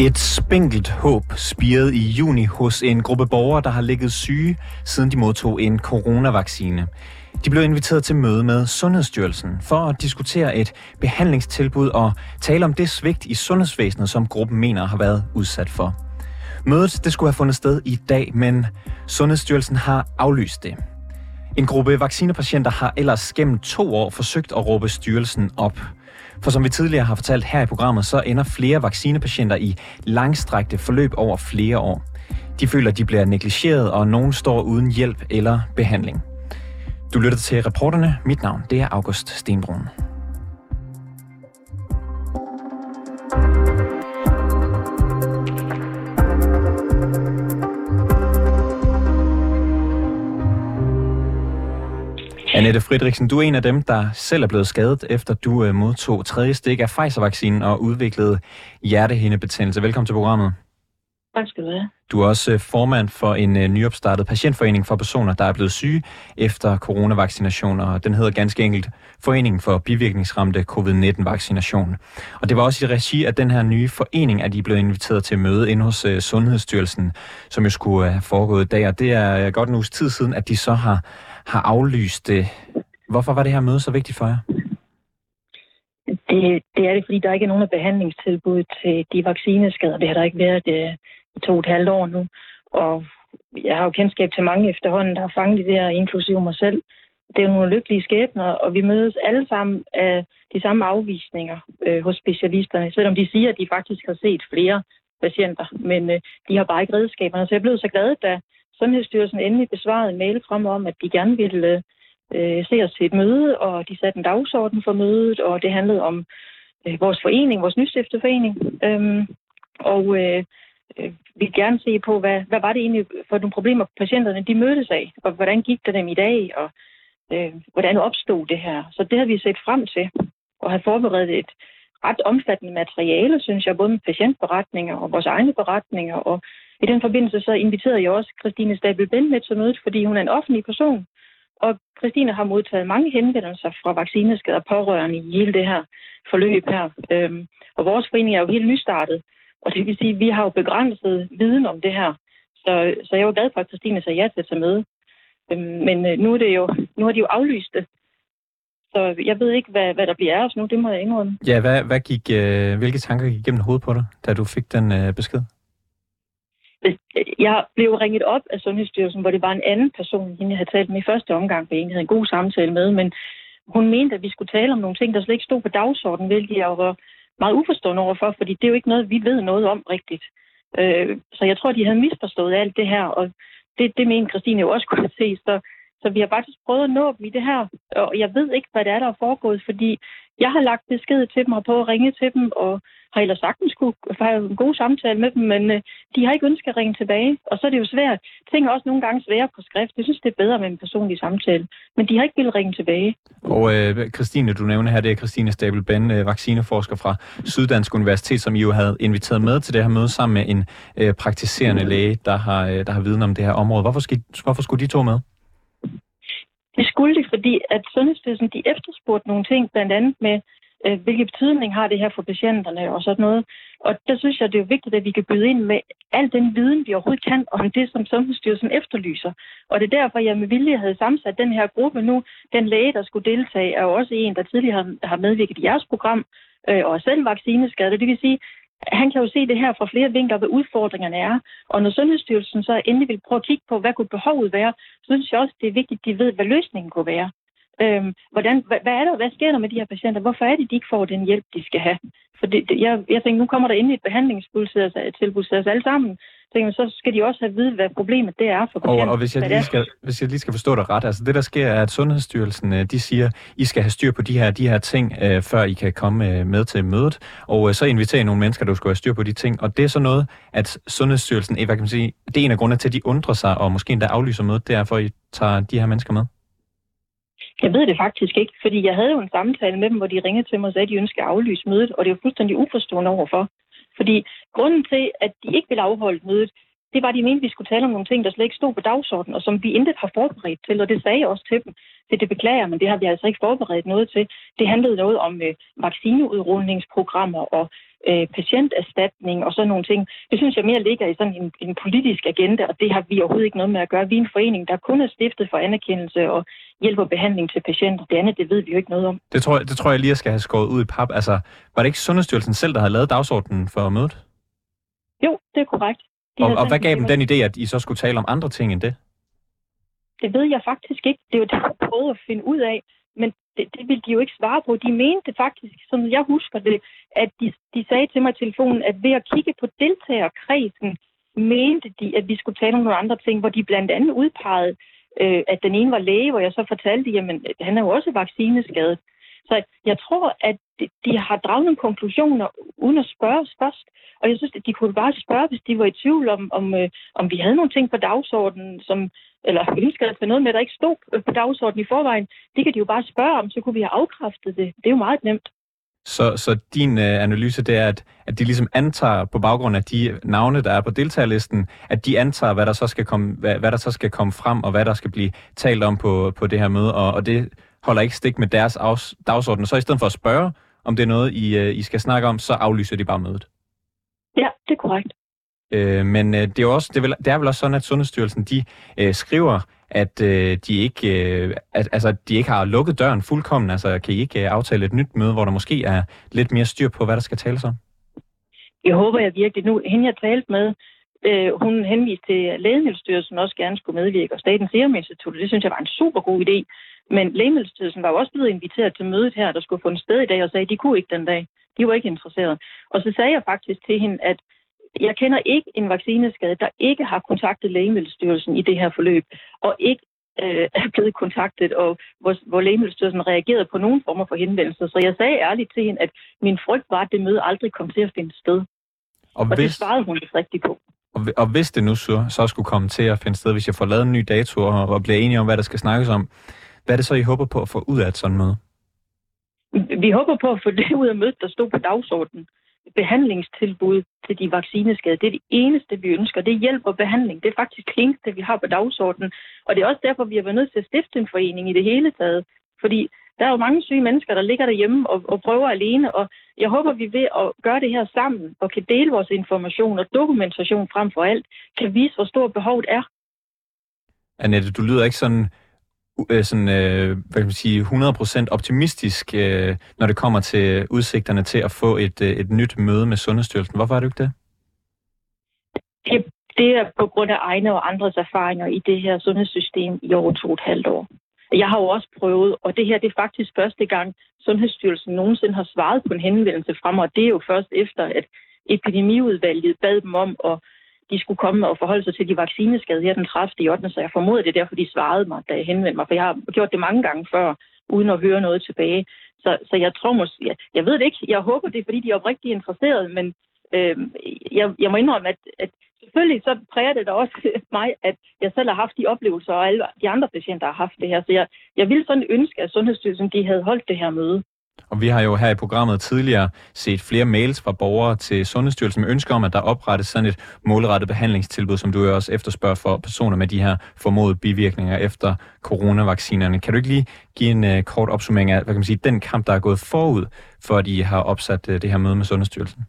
Et spinkelt håb spirede i juni hos en gruppe borgere, der har ligget syge, siden de modtog en coronavaccine. De blev inviteret til møde med Sundhedsstyrelsen for at diskutere et behandlingstilbud og tale om det svigt i sundhedsvæsenet, som gruppen mener har været udsat for. Mødet det skulle have fundet sted i dag, men Sundhedsstyrelsen har aflyst det. En gruppe vaccinepatienter har ellers gennem 2 år forsøgt at råbe styrelsen op. For som vi tidligere har fortalt her i programmet, så ender flere vaccinepatienter i langstrakte forløb over flere år. De føler, de bliver negligeret, og nogen står uden hjælp eller behandling. Du lytter til Reporterne. Mit navn, det er August Stenbroen. Anette Frederiksen, du er en af dem, der selv er blevet skadet, efter du modtog 3. stik af Pfizer-vaccinen og udviklede hjertehindebetændelse. Velkommen til programmet. Tak skal du have. Du er også formand for en nyopstartet patientforening for personer, der er blevet syge efter coronavaccinationer, og den hedder ganske enkelt Foreningen for Bivirkningsramte Covid-19 Vaccination. Og det var også i regi af den her nye forening, at I blev inviteret til møde inde hos Sundhedsstyrelsen, som jo skulle have foregået i dag, og det er godt en uges tid siden, at de så har aflyst det. Hvorfor var det her møde så vigtigt for jer? Det er det, fordi der ikke er nogen behandlingstilbud til de vaccineskader. Det har der ikke været i 2,5 år nu. Og jeg har jo kendskab til mange efterhånden, der har fanget det der, inklusive mig selv. Det er jo nogle lykkelige skæbner, og vi mødes alle sammen af de samme afvisninger hos specialisterne. Selvom de siger, at de faktisk har set flere patienter, men de har bare ikke redskaberne. Så jeg blev så glad, da Sundhedsstyrelsen endelig besvarede en mail frem om, at de gerne ville se os til et møde, og de satte en dagsorden for mødet, og det handlede om vores forening, vores nystiftede forening. Vi vil gerne se på, hvad var det egentlig for nogle problemer, patienterne de mødtes af, og hvordan gik det dem i dag, og hvordan opstod det her. Så det har vi set frem til, og har forberedt et ret omfattende materiale, synes jeg, både med patientberetninger og vores egne beretninger, og i den forbindelse så inviterede jeg også Christine Stabell Benn med til mødet, fordi hun er en offentlig person, og Christine har modtaget mange henvendelser fra vaccineskader og pårørende i hele det her forløb her. Og vores forening er jo helt nystartet, og det vil sige, at vi har jo begrænset viden om det her. Så jeg var glad for, at Christine sagde ja til at tage med. Men nu har de jo aflyst det. Så jeg ved ikke, hvad der bliver af os nu, det må jeg indrømme. Ja, hvilke tanker gik gennem hovedet på dig, da du fik den besked? Jeg blev ringet op af Sundhedsstyrelsen, hvor det var en anden person, hende jeg havde talt med i første omgang, for jeg havde en god samtale med, men hun mente, at vi skulle tale om nogle ting, der slet ikke stod på dagsordenen, hvilket jeg var meget uforstående overfor, fordi det er jo ikke noget, vi ved noget om rigtigt. Så jeg tror, de havde misforstået alt det her, og det mente Christine jo også kunne se, så vi har faktisk prøvet at nå dem i det her, og jeg ved ikke, hvad det er, der er foregået, fordi jeg har lagt besked til dem og prøvet at ringe til dem, og har ellers sagtens kunne have en god samtale med dem, men de har ikke ønsket at ringe tilbage. Og så er det jo svært. Ting er også nogle gange svære på skrift. Jeg synes, det er bedre med en personlig samtale. Men de har ikke ville ringe tilbage. Og Christine, du nævner her, det er Christine Stabell Benn, vaccineforsker fra Syddansk Universitet, som I jo havde inviteret med til det her møde sammen med en praktiserende læge, der har viden om det her område. Hvorfor skulle de to med? Det skulle det, fordi at Sundhedsstyrelsen de efterspurgte nogle ting, blandt andet med hvilken betydning har det her for patienterne og sådan noget. Og der synes jeg, det er jo vigtigt, at vi kan byde ind med al den viden, vi overhovedet kan, om det, som Sundhedsstyrelsen efterlyser. Og det er derfor, jeg med vilje havde sammensat den her gruppe nu. Den læge, der skulle deltage, er jo også en, der tidligere har medvirket i jeres program og er selv vaccineskadet. Det vil sige, han kan jo se det her fra flere vinkler, hvad udfordringerne er. Og når Sundhedsstyrelsen så endelig vil prøve at kigge på, hvad kunne behovet være, så synes jeg også, det er vigtigt, at de ved, hvad løsningen kunne være. Hvad er der? Hvad sker der med de her patienter? Hvorfor er det, de ikke får den hjælp, de skal have? For jeg tænker, nu kommer der endelig et behandlingstilbud til os alle sammen. Tænker, så skal de også have at vide, hvad problemet det er for patienter. Og hvis jeg lige skal forstå dig ret, altså det der sker er, at Sundhedsstyrelsen de siger, I skal have styr på de her ting, før I kan komme med til mødet, og så inviterer I nogle mennesker, der skulle have styr på de ting, og det er så noget, at Sundhedsstyrelsen, hvad kan man sige, det er en af grundene til, at de undrer sig, og måske endda aflyser mødet, derfor I tager de her mennesker med. Jeg ved det faktisk ikke, fordi jeg havde jo en samtale med dem, hvor de ringede til mig og sagde, at de ønskede at aflyse mødet, og det var fuldstændig uforstående overfor. Fordi grunden til, at de ikke ville afholde mødet, det var, at de mente, vi skulle tale om nogle ting, der slet ikke stod på dagsordenen, og som vi intet har forberedt til, og det sagde jeg også til dem. Det beklager, men det har vi altså ikke forberedt noget til. Det handlede noget om vaccineudrulningsprogrammer og patienterstatning og sådan nogle ting. Det synes jeg mere ligger i sådan en politisk agenda, og det har vi overhovedet ikke noget med at gøre. Vi er en forening, der kun er stiftet for anerkendelse og hjælp og behandling til patienter. Det andet, det ved vi jo ikke noget om. Det tror jeg lige, jeg skal have skåret ud i pap. Altså, var det ikke Sundhedsstyrelsen selv, der havde lavet dagsordenen for mødet? Jo, det er korrekt. Og hvad gav dem den idé, at I så skulle tale om andre ting end det? Det ved jeg faktisk ikke. Det er jo det, jeg prøvede at finde ud af. Men det ville de jo ikke svare på. De mente faktisk, som jeg husker det, at de sagde til mig i telefonen, at ved at kigge på deltagerkredsen, mente de, at vi skulle tale om nogle andre ting, hvor de blandt andet udpegede, at den ene var læge, hvor jeg så fortalte, jamen han er jo også vaccineskadet. Så jeg tror, at de har draget nogle konklusioner uden at spørge os først. Og jeg synes, at de kunne bare spørge, hvis de var i tvivl om vi havde nogle ting på dagsordenen, som, eller ønskede at få noget med, der ikke stod på dagsordenen i forvejen. Det kan de jo bare spørge om, så kunne vi have afkræftet det. Det er jo meget nemt. Så din analyse, det er, at de ligesom antager på baggrund af de navne, der er på deltagerlisten, at de antager, hvad der så skal komme frem, og hvad der skal blive talt om på det her møde, og det holder ikke stik med deres dagsorden. Så i stedet for at spørge, om det er noget, I skal snakke om, så aflyser de bare mødet. Ja, det er korrekt. Men det er vel også sådan, at Sundhedsstyrelsen de skriver, at de ikke har lukket døren fuldkommen. Altså, kan I ikke aftale et nyt møde, hvor der måske er lidt mere styr på, hvad der skal tales om? Jeg håber jeg virkelig. Nu, hende jeg talte med, hun henviste til, at Lægemiddelstyrelsen også gerne skulle medvirke, og Statens Serum Institut, det synes jeg var en super god idé. Men Lægemiddelstyrelsen var jo også blevet inviteret til mødet her, der skulle få en sted i dag, og sagde, at de kunne ikke den dag. De var ikke interesserede. Og så sagde jeg faktisk til hende, at jeg kender ikke en vaccineskade, der ikke har kontaktet Lægemiddelstyrelsen i det her forløb, og ikke er blevet kontaktet, og hvor Lægemiddelstyrelsen reagerede på nogen former for henvendelser. Så jeg sagde ærligt til hende, at min frygt var, at det møde aldrig kom til at finde sted. Og det svarede hun ikke rigtigt på. Og hvis det nu så skulle komme til at finde sted, hvis jeg får lavet en ny dato og bliver enige om, hvad der skal snakkes om, hvad er det så, I håber på at få ud af et sådan møde? Vi håber på at få det ud af mødet, der stod på dagsordenen. Behandlingstilbud til de vaccineskadede. Det er det eneste, vi ønsker. Det er hjælp og behandling. Det er faktisk det eneste, vi har på dagsordenen. Og det er også derfor, vi har været nødt til at stifte en forening i det hele taget. Fordi der er jo mange syge mennesker, der ligger derhjemme og prøver alene. Og jeg håber, vi ved at gøre det her sammen og kan dele vores information og dokumentation frem for alt, kan vise, hvor stort behovet er. Anette, du lyder ikke sådan hvad kan man sige, 100% optimistisk, når det kommer til udsigterne til at få et nyt møde med Sundhedsstyrelsen. Hvorfor er du ikke det? Det er på grund af egne og andres erfaringer i det her sundhedssystem i over 2,5 år. Jeg har jo også prøvet, og det her det er faktisk første gang, Sundhedsstyrelsen nogensinde har svaret på en henvendelse fra mig, og det er jo først efter, at Epidemiudvalget bad dem om at de skulle komme og forholde sig til de vaccineskadede her den 30.8., så jeg formoder det derfor, de svarede mig, da jeg henvendte mig, for jeg har gjort det mange gange før, uden at høre noget tilbage. Så jeg tror måske, jeg ved det ikke, jeg håber det, fordi de er oprigtigt interesserede, men jeg må indrømme, at selvfølgelig så præger det da også mig, at jeg selv har haft de oplevelser, og alle de andre patienter har haft det her, så jeg ville sådan ønske, at Sundhedsstyrelsen de havde holdt det her møde. Og vi har jo her i programmet tidligere set flere mails fra borgere til Sundhedsstyrelsen med ønsker om, at der oprettes sådan et målrettet behandlingstilbud, som du jo også efterspørger for personer med de her formodede bivirkninger efter coronavaccinerne. Kan du ikke lige give en kort opsummering af, hvad kan man sige, den kamp, der er gået forud, for at I har opsat det her møde med Sundhedsstyrelsen?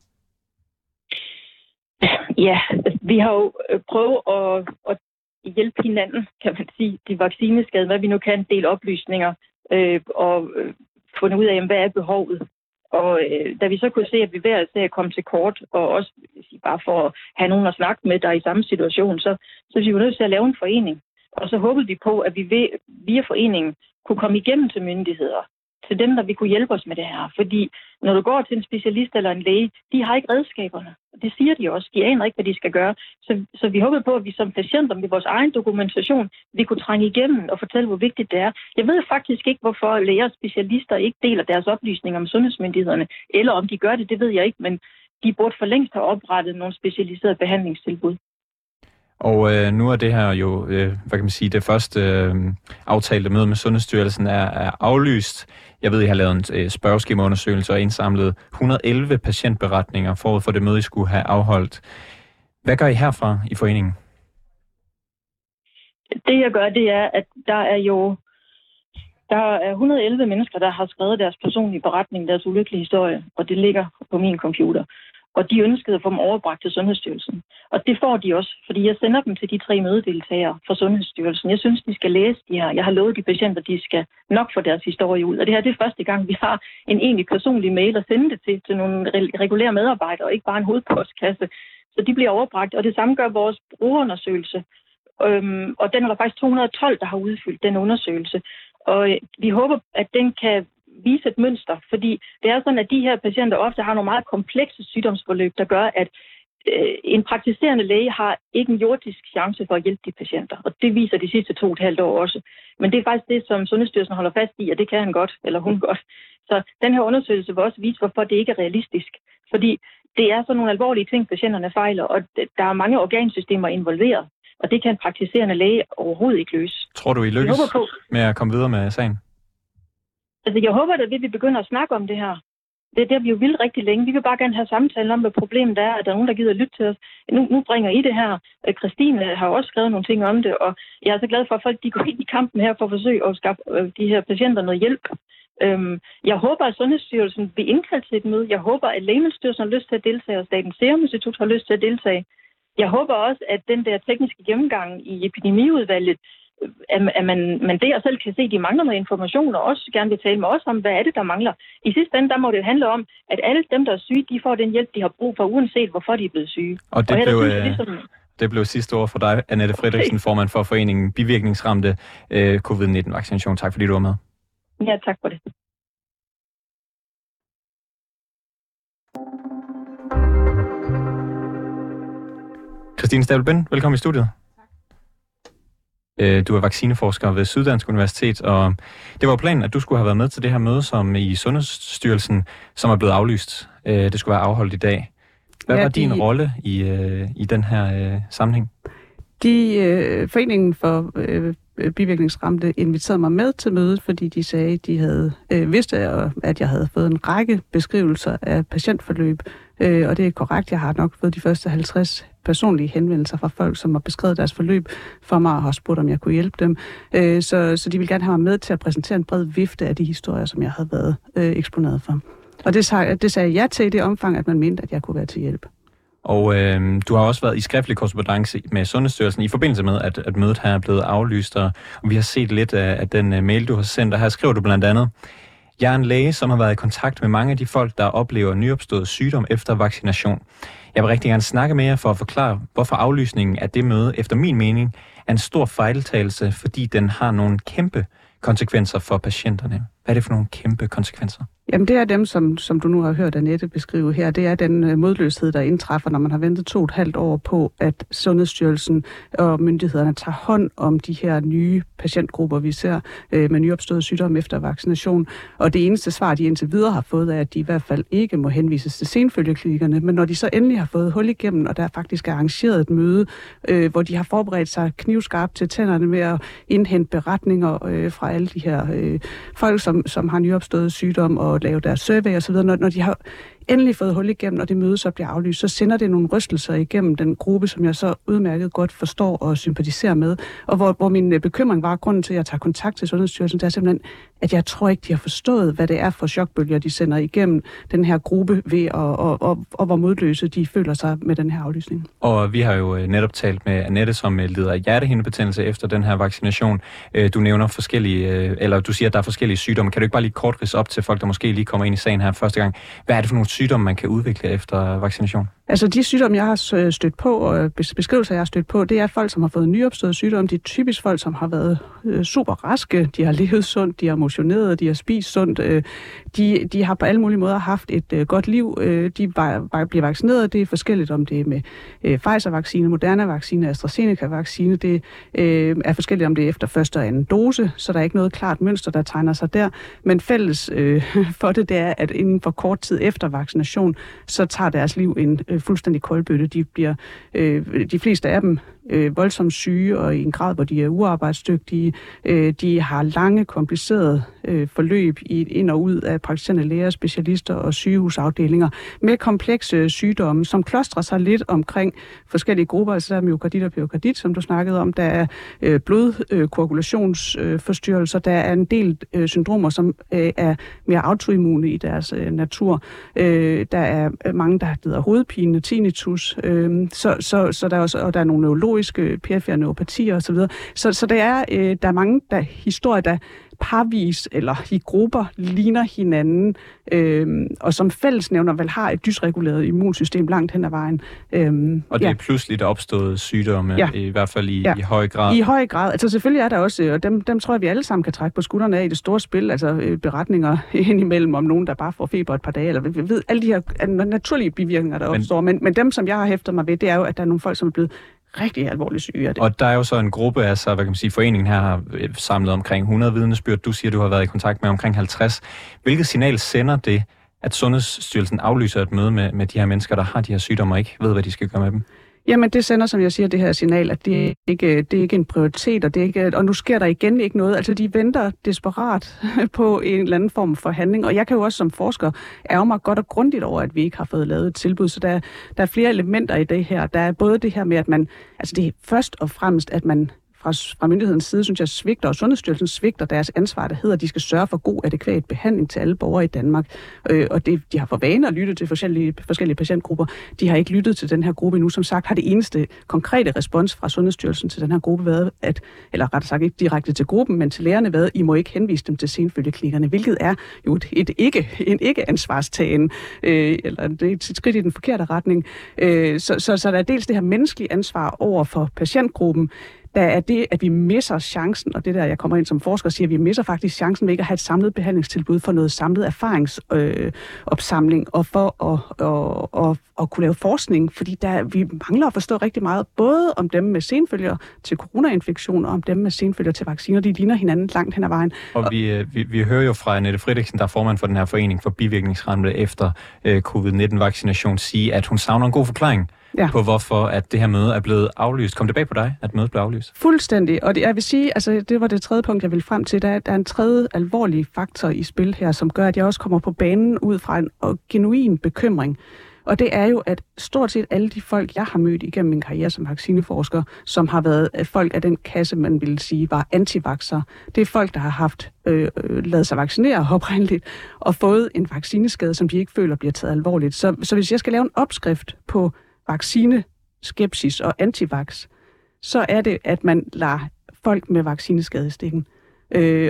Ja, vi har jo prøvet at hjælpe hinanden, kan man sige, de vaccineskadede, hvad vi nu kan, dele oplysninger og fundet ud af, hvad er behovet. Og da vi så kunne se, at vi hver især kom til kort, og også bare for at have nogen at snakke med, der i samme situation, så vi var nødt til at lave en forening. Og så håbede vi på, at vi via foreningen kunne komme igennem til myndigheder, til dem, der vi kunne hjælpe os med det her. Fordi når du går til en specialist eller en læge, de har ikke redskaberne. Det siger de også. De aner ikke, hvad de skal gøre. Så vi håbede på, at vi som patienter med vores egen dokumentation, vi kunne trænge igennem og fortælle, hvor vigtigt det er. Jeg ved faktisk ikke, hvorfor læger og specialister ikke deler deres oplysninger om sundhedsmyndighederne, eller om de gør det, det ved jeg ikke, men de burde for længst have oprettet nogle specialiserede behandlingstilbud. Og nu er det her jo, hvad kan man sige, det første aftalte møde med Sundhedsstyrelsen er aflyst. Jeg ved, I har lavet en spørgeskemaundersøgelse og indsamlet 111 patientberetninger forud for det møde, I skulle have afholdt. Hvad gør I herfra i foreningen? Det jeg gør, det er, at der er jo Der er 111 mennesker, der har skrevet deres personlige beretning, deres ulykkelige historie, og det ligger på min computer. Og de ønskede at få dem overbragt til Sundhedsstyrelsen. Og det får de også, fordi jeg sender dem til de 3 mødedeltagere fra Sundhedsstyrelsen. Jeg synes, de skal læse de her. Jeg har lovet de patienter, de skal nok få deres historie ud. Og det her det er første gang, vi har en egentlig personlig mail at sende det til nogle regulære medarbejdere, og ikke bare en hovedpostkasse. Så de bliver overbragt, og det samme gør vores brugerundersøgelse. Og den er der faktisk 212, der har udfyldt den undersøgelse. Og vi håber, at den kan vise et mønster, fordi det er sådan, at de her patienter ofte har nogle meget komplekse sygdomsforløb, der gør, at en praktiserende læge har ikke en jordisk chance for at hjælpe de patienter, og det viser de sidste 2,5 år også. Men det er faktisk det, som Sundhedsstyrelsen holder fast i, og det kan han godt, eller hun godt. Så den her undersøgelse vil også vise, hvorfor det ikke er realistisk, fordi det er sådan nogle alvorlige ting, patienterne fejler, og der er mange organsystemer involveret, og det kan en praktiserende læge overhovedet ikke løse. Tror du, I lykkes med at komme videre med sagen? Altså, jeg håber, at vi begynder at snakke om det her. Det er der, vi jo vil rigtig længe. Vi vil bare gerne have samtalen om, hvad problemet er, at der er nogen, der gider at lytte til os. Nu bringer I det her. Christine har også skrevet nogle ting om det, og jeg er så glad for, at folk de går ind i kampen her for at forsøge at skaffe de her patienter noget hjælp. Jeg håber, at Sundhedsstyrelsen vil indkalde til et møde. Jeg håber, at Lægemiddelstyrelsen har lyst til at deltage, og Statens Serum Institut har lyst til at deltage. Jeg håber også, at den der tekniske gennemgang i Epidemiudvalget, at man der selv kan se, at de mangler noget information, og også gerne vil tale med os om, hvad er det, der mangler. I sidste ende, der må det jo handle om, at alle dem, der er syge, de får den hjælp, de har brug for, uanset hvorfor de er blevet syge. Og det blev sidste ord for dig, Anette Frederiksen, formand for Foreningen Bivirkningsramte Covid-19 Vaccination. Tak fordi du var med. Ja, tak for det. Christine Stabell Benn, velkommen i studiet. Du er vaccineforsker ved Syddansk Universitet, og det var planen, at du skulle have været med til det her møde som i Sundhedsstyrelsen, som er blevet aflyst. Det skulle være afholdt i dag. Hvad var din rolle i den her sammenhæng? Foreningen for bivirkningsramte inviterede mig med til mødet, fordi de sagde, at de havde vidst, at jeg havde fået en række beskrivelser af patientforløb. Og det er korrekt, jeg har nok fået de første 50 personlige henvendelser fra folk, som har beskrevet deres forløb for mig og har spurgt, om jeg kunne hjælpe dem. Så de ville gerne have mig med til at præsentere en bred vifte af de historier, som jeg havde været eksponeret for. Og det sagde jeg til i det omfang, at man mente, at jeg kunne være til hjælp. Og du har også været i skriftlig korrespondance med Sundhedsstyrelsen i forbindelse med, at mødet her er blevet aflyst, og vi har set lidt af den mail, du har sendt, og her skriver du blandt andet: Jeg er en læge, som har været i kontakt med mange af de folk, der oplever nyopstået sygdom efter vaccination. Jeg vil rigtig gerne snakke med jer for at forklare, hvorfor aflysningen af det møde, efter min mening, er en stor fejltagelse, fordi den har nogle kæmpe konsekvenser for patienterne. Hvad er det for nogle kæmpe konsekvenser? Jamen det er dem, som du nu har hørt Anette beskrive her. Det er den modløshed, der indtræffer, når man har ventet 2,5 år på, at Sundhedsstyrelsen og myndighederne tager hånd om de her nye patientgrupper, vi ser med nyopstået sygdom efter vaccination. Og det eneste svar, de indtil videre har fået, er, at de i hvert fald ikke må henvises til senfølgeklinikkerne. Men når de så endelig har fået hul igennem, og der faktisk er arrangeret et møde, hvor de har forberedt sig knivskarpt til tænderne med at indhente beretninger fra alle de her folk, som har nyopstået sygdom og lave deres survey og så videre. Når de har endelig fået hul igennem, og det møde så bliver aflyst, så sender det nogle rystelser igennem den gruppe, som jeg så udmærket godt forstår og sympatiserer med. Og hvor min bekymring var, grunden til, at jeg tager kontakt til Sundhedsstyrelsen, det er simpelthen, at jeg tror ikke, de har forstået, hvad det er for chokbølger, de sender igennem den her gruppe ved, og hvor modløse de føler sig med den her aflysning. Og vi har jo netop talt med Anette, som lider af hjertehindebetændelse efter den her vaccination. Du nævner du siger, at der er forskellige sygdomme. Kan du ikke bare lige kort ridse op til folk, der måske lige kommer ind i sagen her første gang? Hvad er det for nogle sygdomme, man kan udvikle efter vaccination? Altså de sygdomme, jeg har stødt på, og beskrivelser, jeg har stødt på, det er folk, som har fået nyopstået sygdomme. Det er typisk folk, som har været super raske. De har levet sundt, de har motioneret, de har spist sundt. De har på alle mulige måder haft et godt liv. De bliver vaccineret. Det er forskelligt, om det er med Pfizer-vaccine, Moderna-vaccine, AstraZeneca-vaccine. Det er forskelligt, om det er efter første og anden dose, så der er ikke noget klart mønster, der tegner sig der. Men fælles for det, er, at inden for kort tid efter vaccination, så tager deres liv en fuldstændig koldbøtte. De fleste af dem voldsomt syge og i en grad, hvor de er uarbejdsdygtige. De har lange, komplicerede forløb ind og ud af praktiserende læger, specialister og sygehusafdelinger med komplekse sygdomme, som klostrer sig lidt omkring forskellige grupper. Altså der er myokardit og perikardit, som du snakkede om. Der er blodkoagulationsforstyrrelser. Der er en del syndromer, som er mere autoimmune i deres natur. Der er mange, der hedder hovedpine, tinnitus, så der er også, og der er nogle neurologiske perifære neuropatier osv. Så der er mange historier, der parvis eller i grupper ligner hinanden, og som fællesnævner vel har et dysreguleret immunsystem langt hen ad vejen. Og det er pludselig der opståede sygdomme, i hvert fald i høj grad. I høj grad. Altså selvfølgelig er der også, og dem tror jeg, vi alle sammen kan trække på skuldrene af i det store spil, altså beretninger indimellem om nogen, der bare får feber et par dage, eller vi ved alle de her naturlige bivirkninger, der opstår. Men dem, som jeg har hæftet mig ved, det er jo, at der er nogle folk, som er blevet rigtig alvorligt syge. Og der er jo så en gruppe, altså, hvad kan man sige, foreningen her har samlet omkring 100 vidnesbyrd. Du siger, du har været i kontakt med omkring 50. Hvilket signal sender det, at Sundhedsstyrelsen aflyser et møde med de her mennesker, der har de her sygdomme og ikke ved, hvad de skal gøre med dem? Jamen, det sender, som jeg siger, det her signal, at det er ikke en prioritet, og, det er ikke, og nu sker der igen ikke noget. Altså, de venter desperat på en eller anden form for handling, og jeg kan jo også som forsker ærge mig godt og grundigt over, at vi ikke har fået lavet et tilbud, så der er flere elementer i det her. Der er både det her med, at man, altså det er først og fremmest, at man fra myndighedens side, synes jeg, svigter, og Sundhedsstyrelsen svigter deres ansvar, der hedder, at de skal sørge for god, adekvat behandling til alle borgere i Danmark. Og de har for vane at lytte til forskellige patientgrupper. De har ikke lyttet til den her gruppe endnu. Som sagt har det eneste konkrete respons fra Sundhedsstyrelsen til den her gruppe været, at, eller rettere sagt ikke direkte til gruppen, men til lægerne været, I må ikke henvise dem til senfølgeklinikkerne, hvilket er jo en ikke ansvarstagen, eller det er et skridt i den forkerte retning. Så der er dels det her menneskelige ansvar over for patientgruppen, der er det, at vi misser chancen, og det der, jeg kommer ind som forsker og siger, at vi misser faktisk chancen ved ikke at have et samlet behandlingstilbud for noget samlet erfaringsopsamling og for at kunne lave forskning, fordi vi mangler at forstå rigtig meget, både om dem med senfølger til coronainfektion og om dem med senfølger til vacciner. De ligner hinanden langt hen ad vejen. Og vi hører jo fra Anette Frederiksen, der er formand for den her forening for bivirkningsramte efter covid-19-vaccination, sige, at hun savner en god forklaring på hvorfor at det her møde er blevet aflyst. Kom det bag på dig, at mødet blev aflyst? Fuldstændig, og jeg vil sige, altså det var det tredje punkt, jeg ville frem til, der er en tredje alvorlig faktor i spil her, som gør, at jeg også kommer på banen ud fra en genuin bekymring. Og det er jo, at stort set alle de folk, jeg har mødt igennem min karriere som vaccineforsker, som har været folk af den kasse, man ville sige, var antivaxere, det er folk, der har haft lavet sig vaccinere oprindeligt og fået en vaccineskade, som de ikke føler bliver taget alvorligt. Så hvis jeg skal lave en opskrift på vaccineskepsis og antivax, så er det, at man lader folk med vaccineskade i stikken.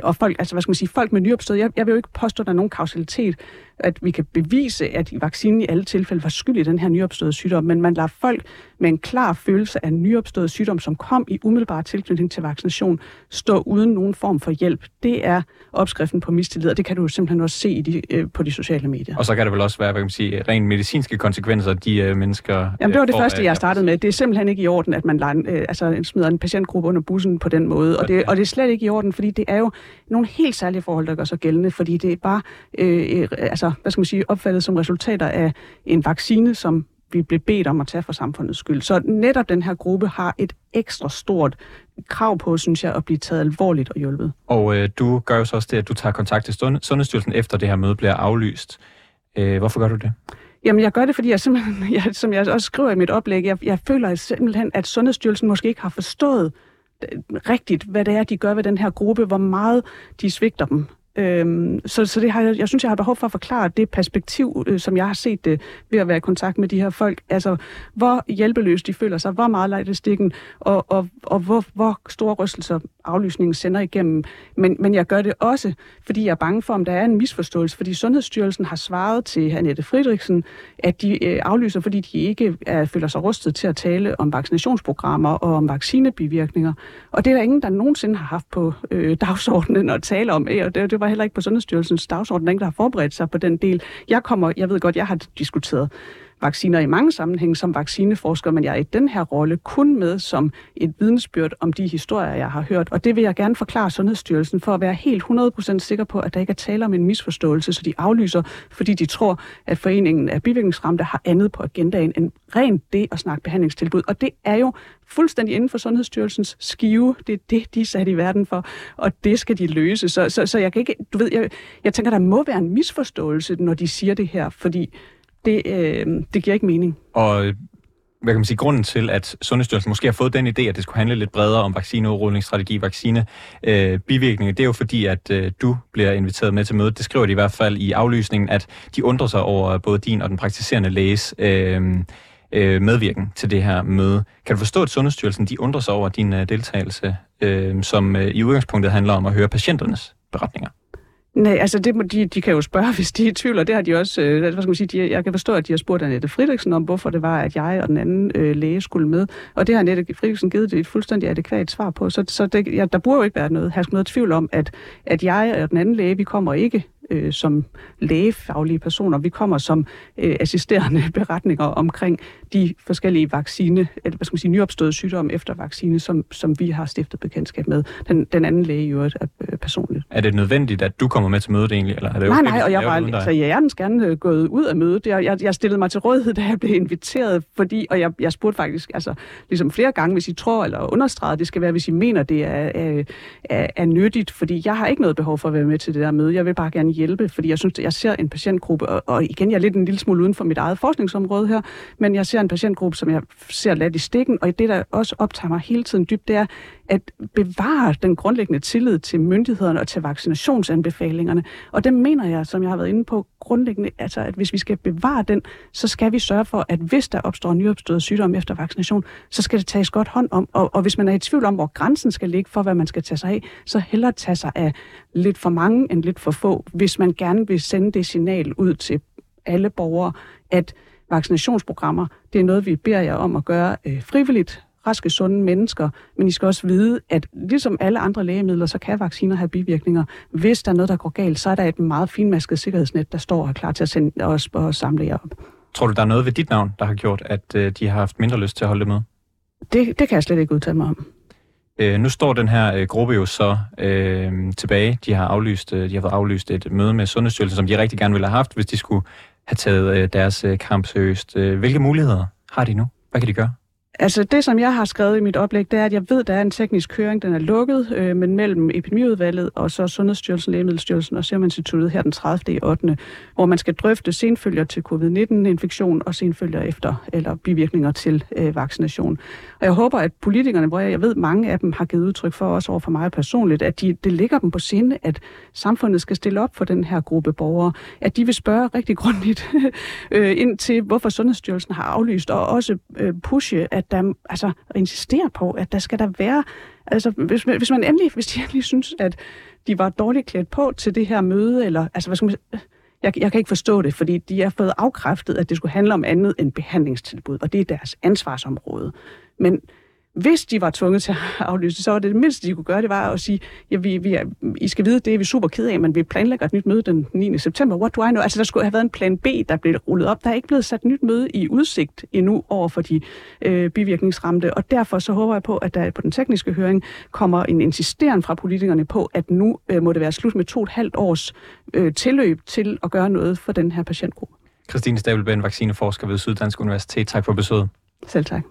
Og folk, altså hvad skal man sige, folk med nyopstået, jeg vil jo ikke påstå, der er nogen kausalitet, at vi kan bevise, at vaccinen i alle tilfælde var skyld i den her nyopståede sygdom, men man lader folk med en klar følelse af en nyopstået sygdom, som kom i umiddelbar tilknytning til vaccination, stå uden nogen form for hjælp. Det er opskriften på mistillid, og det kan du simpelthen også se på de sociale medier. Og så kan det vel også være, hvad kan man sige, rent medicinske konsekvenser, de mennesker... Jamen det var det første, jeg startede med. Det er simpelthen ikke i orden, at man smider en patientgruppe under bussen på den måde, og det er slet ikke i orden, fordi det er jo nogle helt særlige forhold, der gør sig gældende, fordi det er bare opfattet som resultater af en vaccine, som vi blev bedt om at tage for samfundets skyld. Så netop den her gruppe har et ekstra stort krav på, synes jeg, at blive taget alvorligt og hjulpet. Og du gør jo så også det, at du tager kontakt til Sundhedsstyrelsen efter det her møde bliver aflyst. Hvorfor gør du det? Jamen, jeg gør det, fordi jeg simpelthen, som jeg også skriver i mit oplæg, jeg føler simpelthen, at Sundhedsstyrelsen måske ikke har forstået rigtigt, hvad det er, de gør ved den her gruppe, hvor meget de svigter dem. Så det har, jeg synes, jeg har behov for at forklare det perspektiv, som jeg har set det ved at være i kontakt med de her folk. Altså, hvor hjælpeløse de føler sig, hvor meget ledt i stikken, og hvor store rystelser aflysningen sender igennem. Men jeg gør det også, fordi jeg er bange for, om der er en misforståelse, fordi Sundhedsstyrelsen har svaret til Anette Frederiksen, at de aflyser, fordi de ikke føler sig rustet til at tale om vaccinationsprogrammer og om vaccinebivirkninger. Og det er der ingen, der nogensinde har haft på dagsordenen at tale om, og det var heller ikke på Sundhedsstyrelsens dagsorden, der har forberedt sig på den del. Jeg ved godt, jeg har diskuteret vacciner i mange sammenhænge som vaccineforsker, men jeg er i den her rolle kun med som et vidensbyrd om de historier, jeg har hørt. Og det vil jeg gerne forklare Sundhedsstyrelsen for at være helt 100% sikker på, at der ikke er tale om en misforståelse, så de aflyser, fordi de tror, at Foreningen af Bivirkningsramte har andet på agendaen end rent det at snakke behandlingstilbud. Og det er jo fuldstændig inden for Sundhedsstyrelsens skive. Det er det, de er sat i verden for, og det skal de løse. Så jeg kan ikke, du ved, jeg tænker, der må være en misforståelse, når de siger det her, fordi det giver ikke mening. Og hvad kan man sige, grunden til, at Sundhedsstyrelsen måske har fået den idé, at det skulle handle lidt bredere om vaccineudrulningsstrategi, vaccinebivirkninger, det er jo fordi, at du bliver inviteret med til mødet. Det skriver de i hvert fald i aflysningen, at de undrer sig over både din og den praktiserende læges medvirken til det her møde. Kan du forstå, at Sundhedsstyrelsen de undrer sig over din deltagelse, som i udgangspunktet handler om at høre patienternes beretninger? Nej, altså de kan jo spørge, hvis de er i tvivl, og det har de også, jeg kan forstå, at de har spurgt Anette Frederiksen om, hvorfor det var, at jeg og den anden læge skulle med, og det har Anette Frederiksen givet et fuldstændig adekvat svar på, så der burde jo ikke være noget tvivl om, at jeg og den anden læge, vi kommer ikke som lægefaglige personer, vi kommer som assisterende beretninger omkring de forskellige vaccine, eller nyopståede sygdomme efter vaccine, som vi har stiftet bekendtskab med. Den anden læge i øvrigt er personligt. Er det nødvendigt, at du kommer med til mødet egentlig? Eller er det nej, og jeg er hjertens gerne gået ud af mødet. Jeg stillede mig til rådighed, da jeg blev inviteret, fordi, og jeg spurgte faktisk ligesom flere gange, hvis I tror eller understreger, det skal være, hvis I mener, det er nyttigt, fordi jeg har ikke noget behov for at være med til det der møde. Jeg vil bare gerne hjælpe, fordi jeg synes, at jeg ser en patientgruppe, og igen, jeg er lidt en lille smule uden for mit eget forskningsområde her, men jeg ser en patientgruppe, som jeg ser ladt i stikken, og det, der også optager mig hele tiden dybt, det er at bevare den grundlæggende tillid til myndighederne og til vaccinationsanbefalingerne. Og det mener jeg, som jeg har været inde på, grundlæggende, at hvis vi skal bevare den, så skal vi sørge for, at hvis der opstår nyopstået sygdom efter vaccination, så skal det tages godt hånd om, og hvis man er i tvivl om, hvor grænsen skal ligge for, hvad man skal tage sig af, så hellere tage sig af lidt for mange end lidt for få, hvis man gerne vil sende det signal ud til alle borgere, at vaccinationsprogrammer, det er noget, vi beder jer om at gøre frivilligt, raske, sunde mennesker, men I skal også vide, at ligesom alle andre lægemidler, så kan vacciner have bivirkninger. Hvis der er noget, der går galt, så er der et meget finmasket sikkerhedsnet, der står og er klar til at sende os og samle jer op. Tror du, der er noget ved dit navn, der har gjort, at de har haft mindre lyst til at holde det med? Det kan jeg slet ikke udtale mig om. Nu står den her gruppe jo så tilbage. De har fået aflyst et møde med Sundhedsstyrelsen, som de rigtig gerne ville have haft, hvis de skulle have taget deres kamp seriøst. Hvilke muligheder har de nu? Hvad kan de gøre? Altså det, som jeg har skrevet i mit oplæg, det er, at jeg ved, der er en teknisk høring, den er lukket, men mellem Epidemiudvalget og så Sundhedsstyrelsen, Lægemiddelstyrelsen og Serum Instituttet her den 30.8., hvor man skal drøfte senfølger til covid-19-infektion og senfølger efter eller bivirkninger til vaccination. Og jeg håber, at politikerne, hvor jeg ved, mange af dem har givet udtryk for, også over for mig personligt, at det ligger dem på sinde, at samfundet skal stille op for den her gruppe borgere, at de vil spørge rigtig grundigt ind til, hvorfor Sundhedsstyrelsen har aflyst, og også pushe, at der insisterer på, at der skal der være, hvis de endelig synes, at de var dårligt klædt på til det her møde, eller jeg kan ikke forstå det, fordi de har fået afkræftet, at det skulle handle om andet end behandlingstilbud, og det er deres ansvarsområde. Men hvis de var tvunget til at aflyse, så var det mindste, de kunne gøre, det var at sige, ja, I skal vide, det er vi super ked af, men vi planlægger et nyt møde den 9. september. What do I know? Altså, der skulle have været en plan B, der blev rullet op. Der er ikke blevet sat nyt møde i udsigt endnu over for de bivirkningsramte, og derfor så håber jeg på, at der på den tekniske høring kommer en insisteren fra politikerne på, at nu må det være slut med 2,5 års tilløb til at gøre noget for den her patientgruppe. Christine Stabell Benn, vaccineforsker ved Syddansk Universitet. Tak for besøget. Selv tak.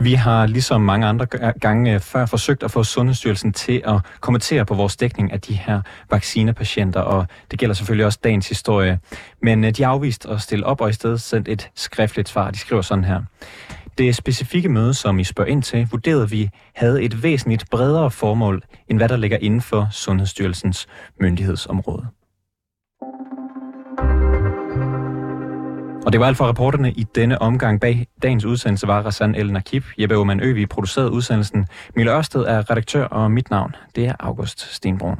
Vi har ligesom mange andre gange før forsøgt at få Sundhedsstyrelsen til at kommentere på vores dækning af de her vaccinepatienter, og det gælder selvfølgelig også dagens historie. Men de har afvist at stille op og i stedet sendt et skriftligt svar. De skriver sådan her. Det specifikke møde, som I spørger ind til, vurderede vi, havde et væsentligt bredere formål, end hvad der ligger inden for Sundhedsstyrelsens myndighedsområde. Og det var alt for reporterne i denne omgang. Bag dagens udsendelse var Razan El-Nakieb, Jeppe Uman Øvi producerede udsendelsen, Mille Ørsted er redaktør, og mit navn, det er August Stenbroen.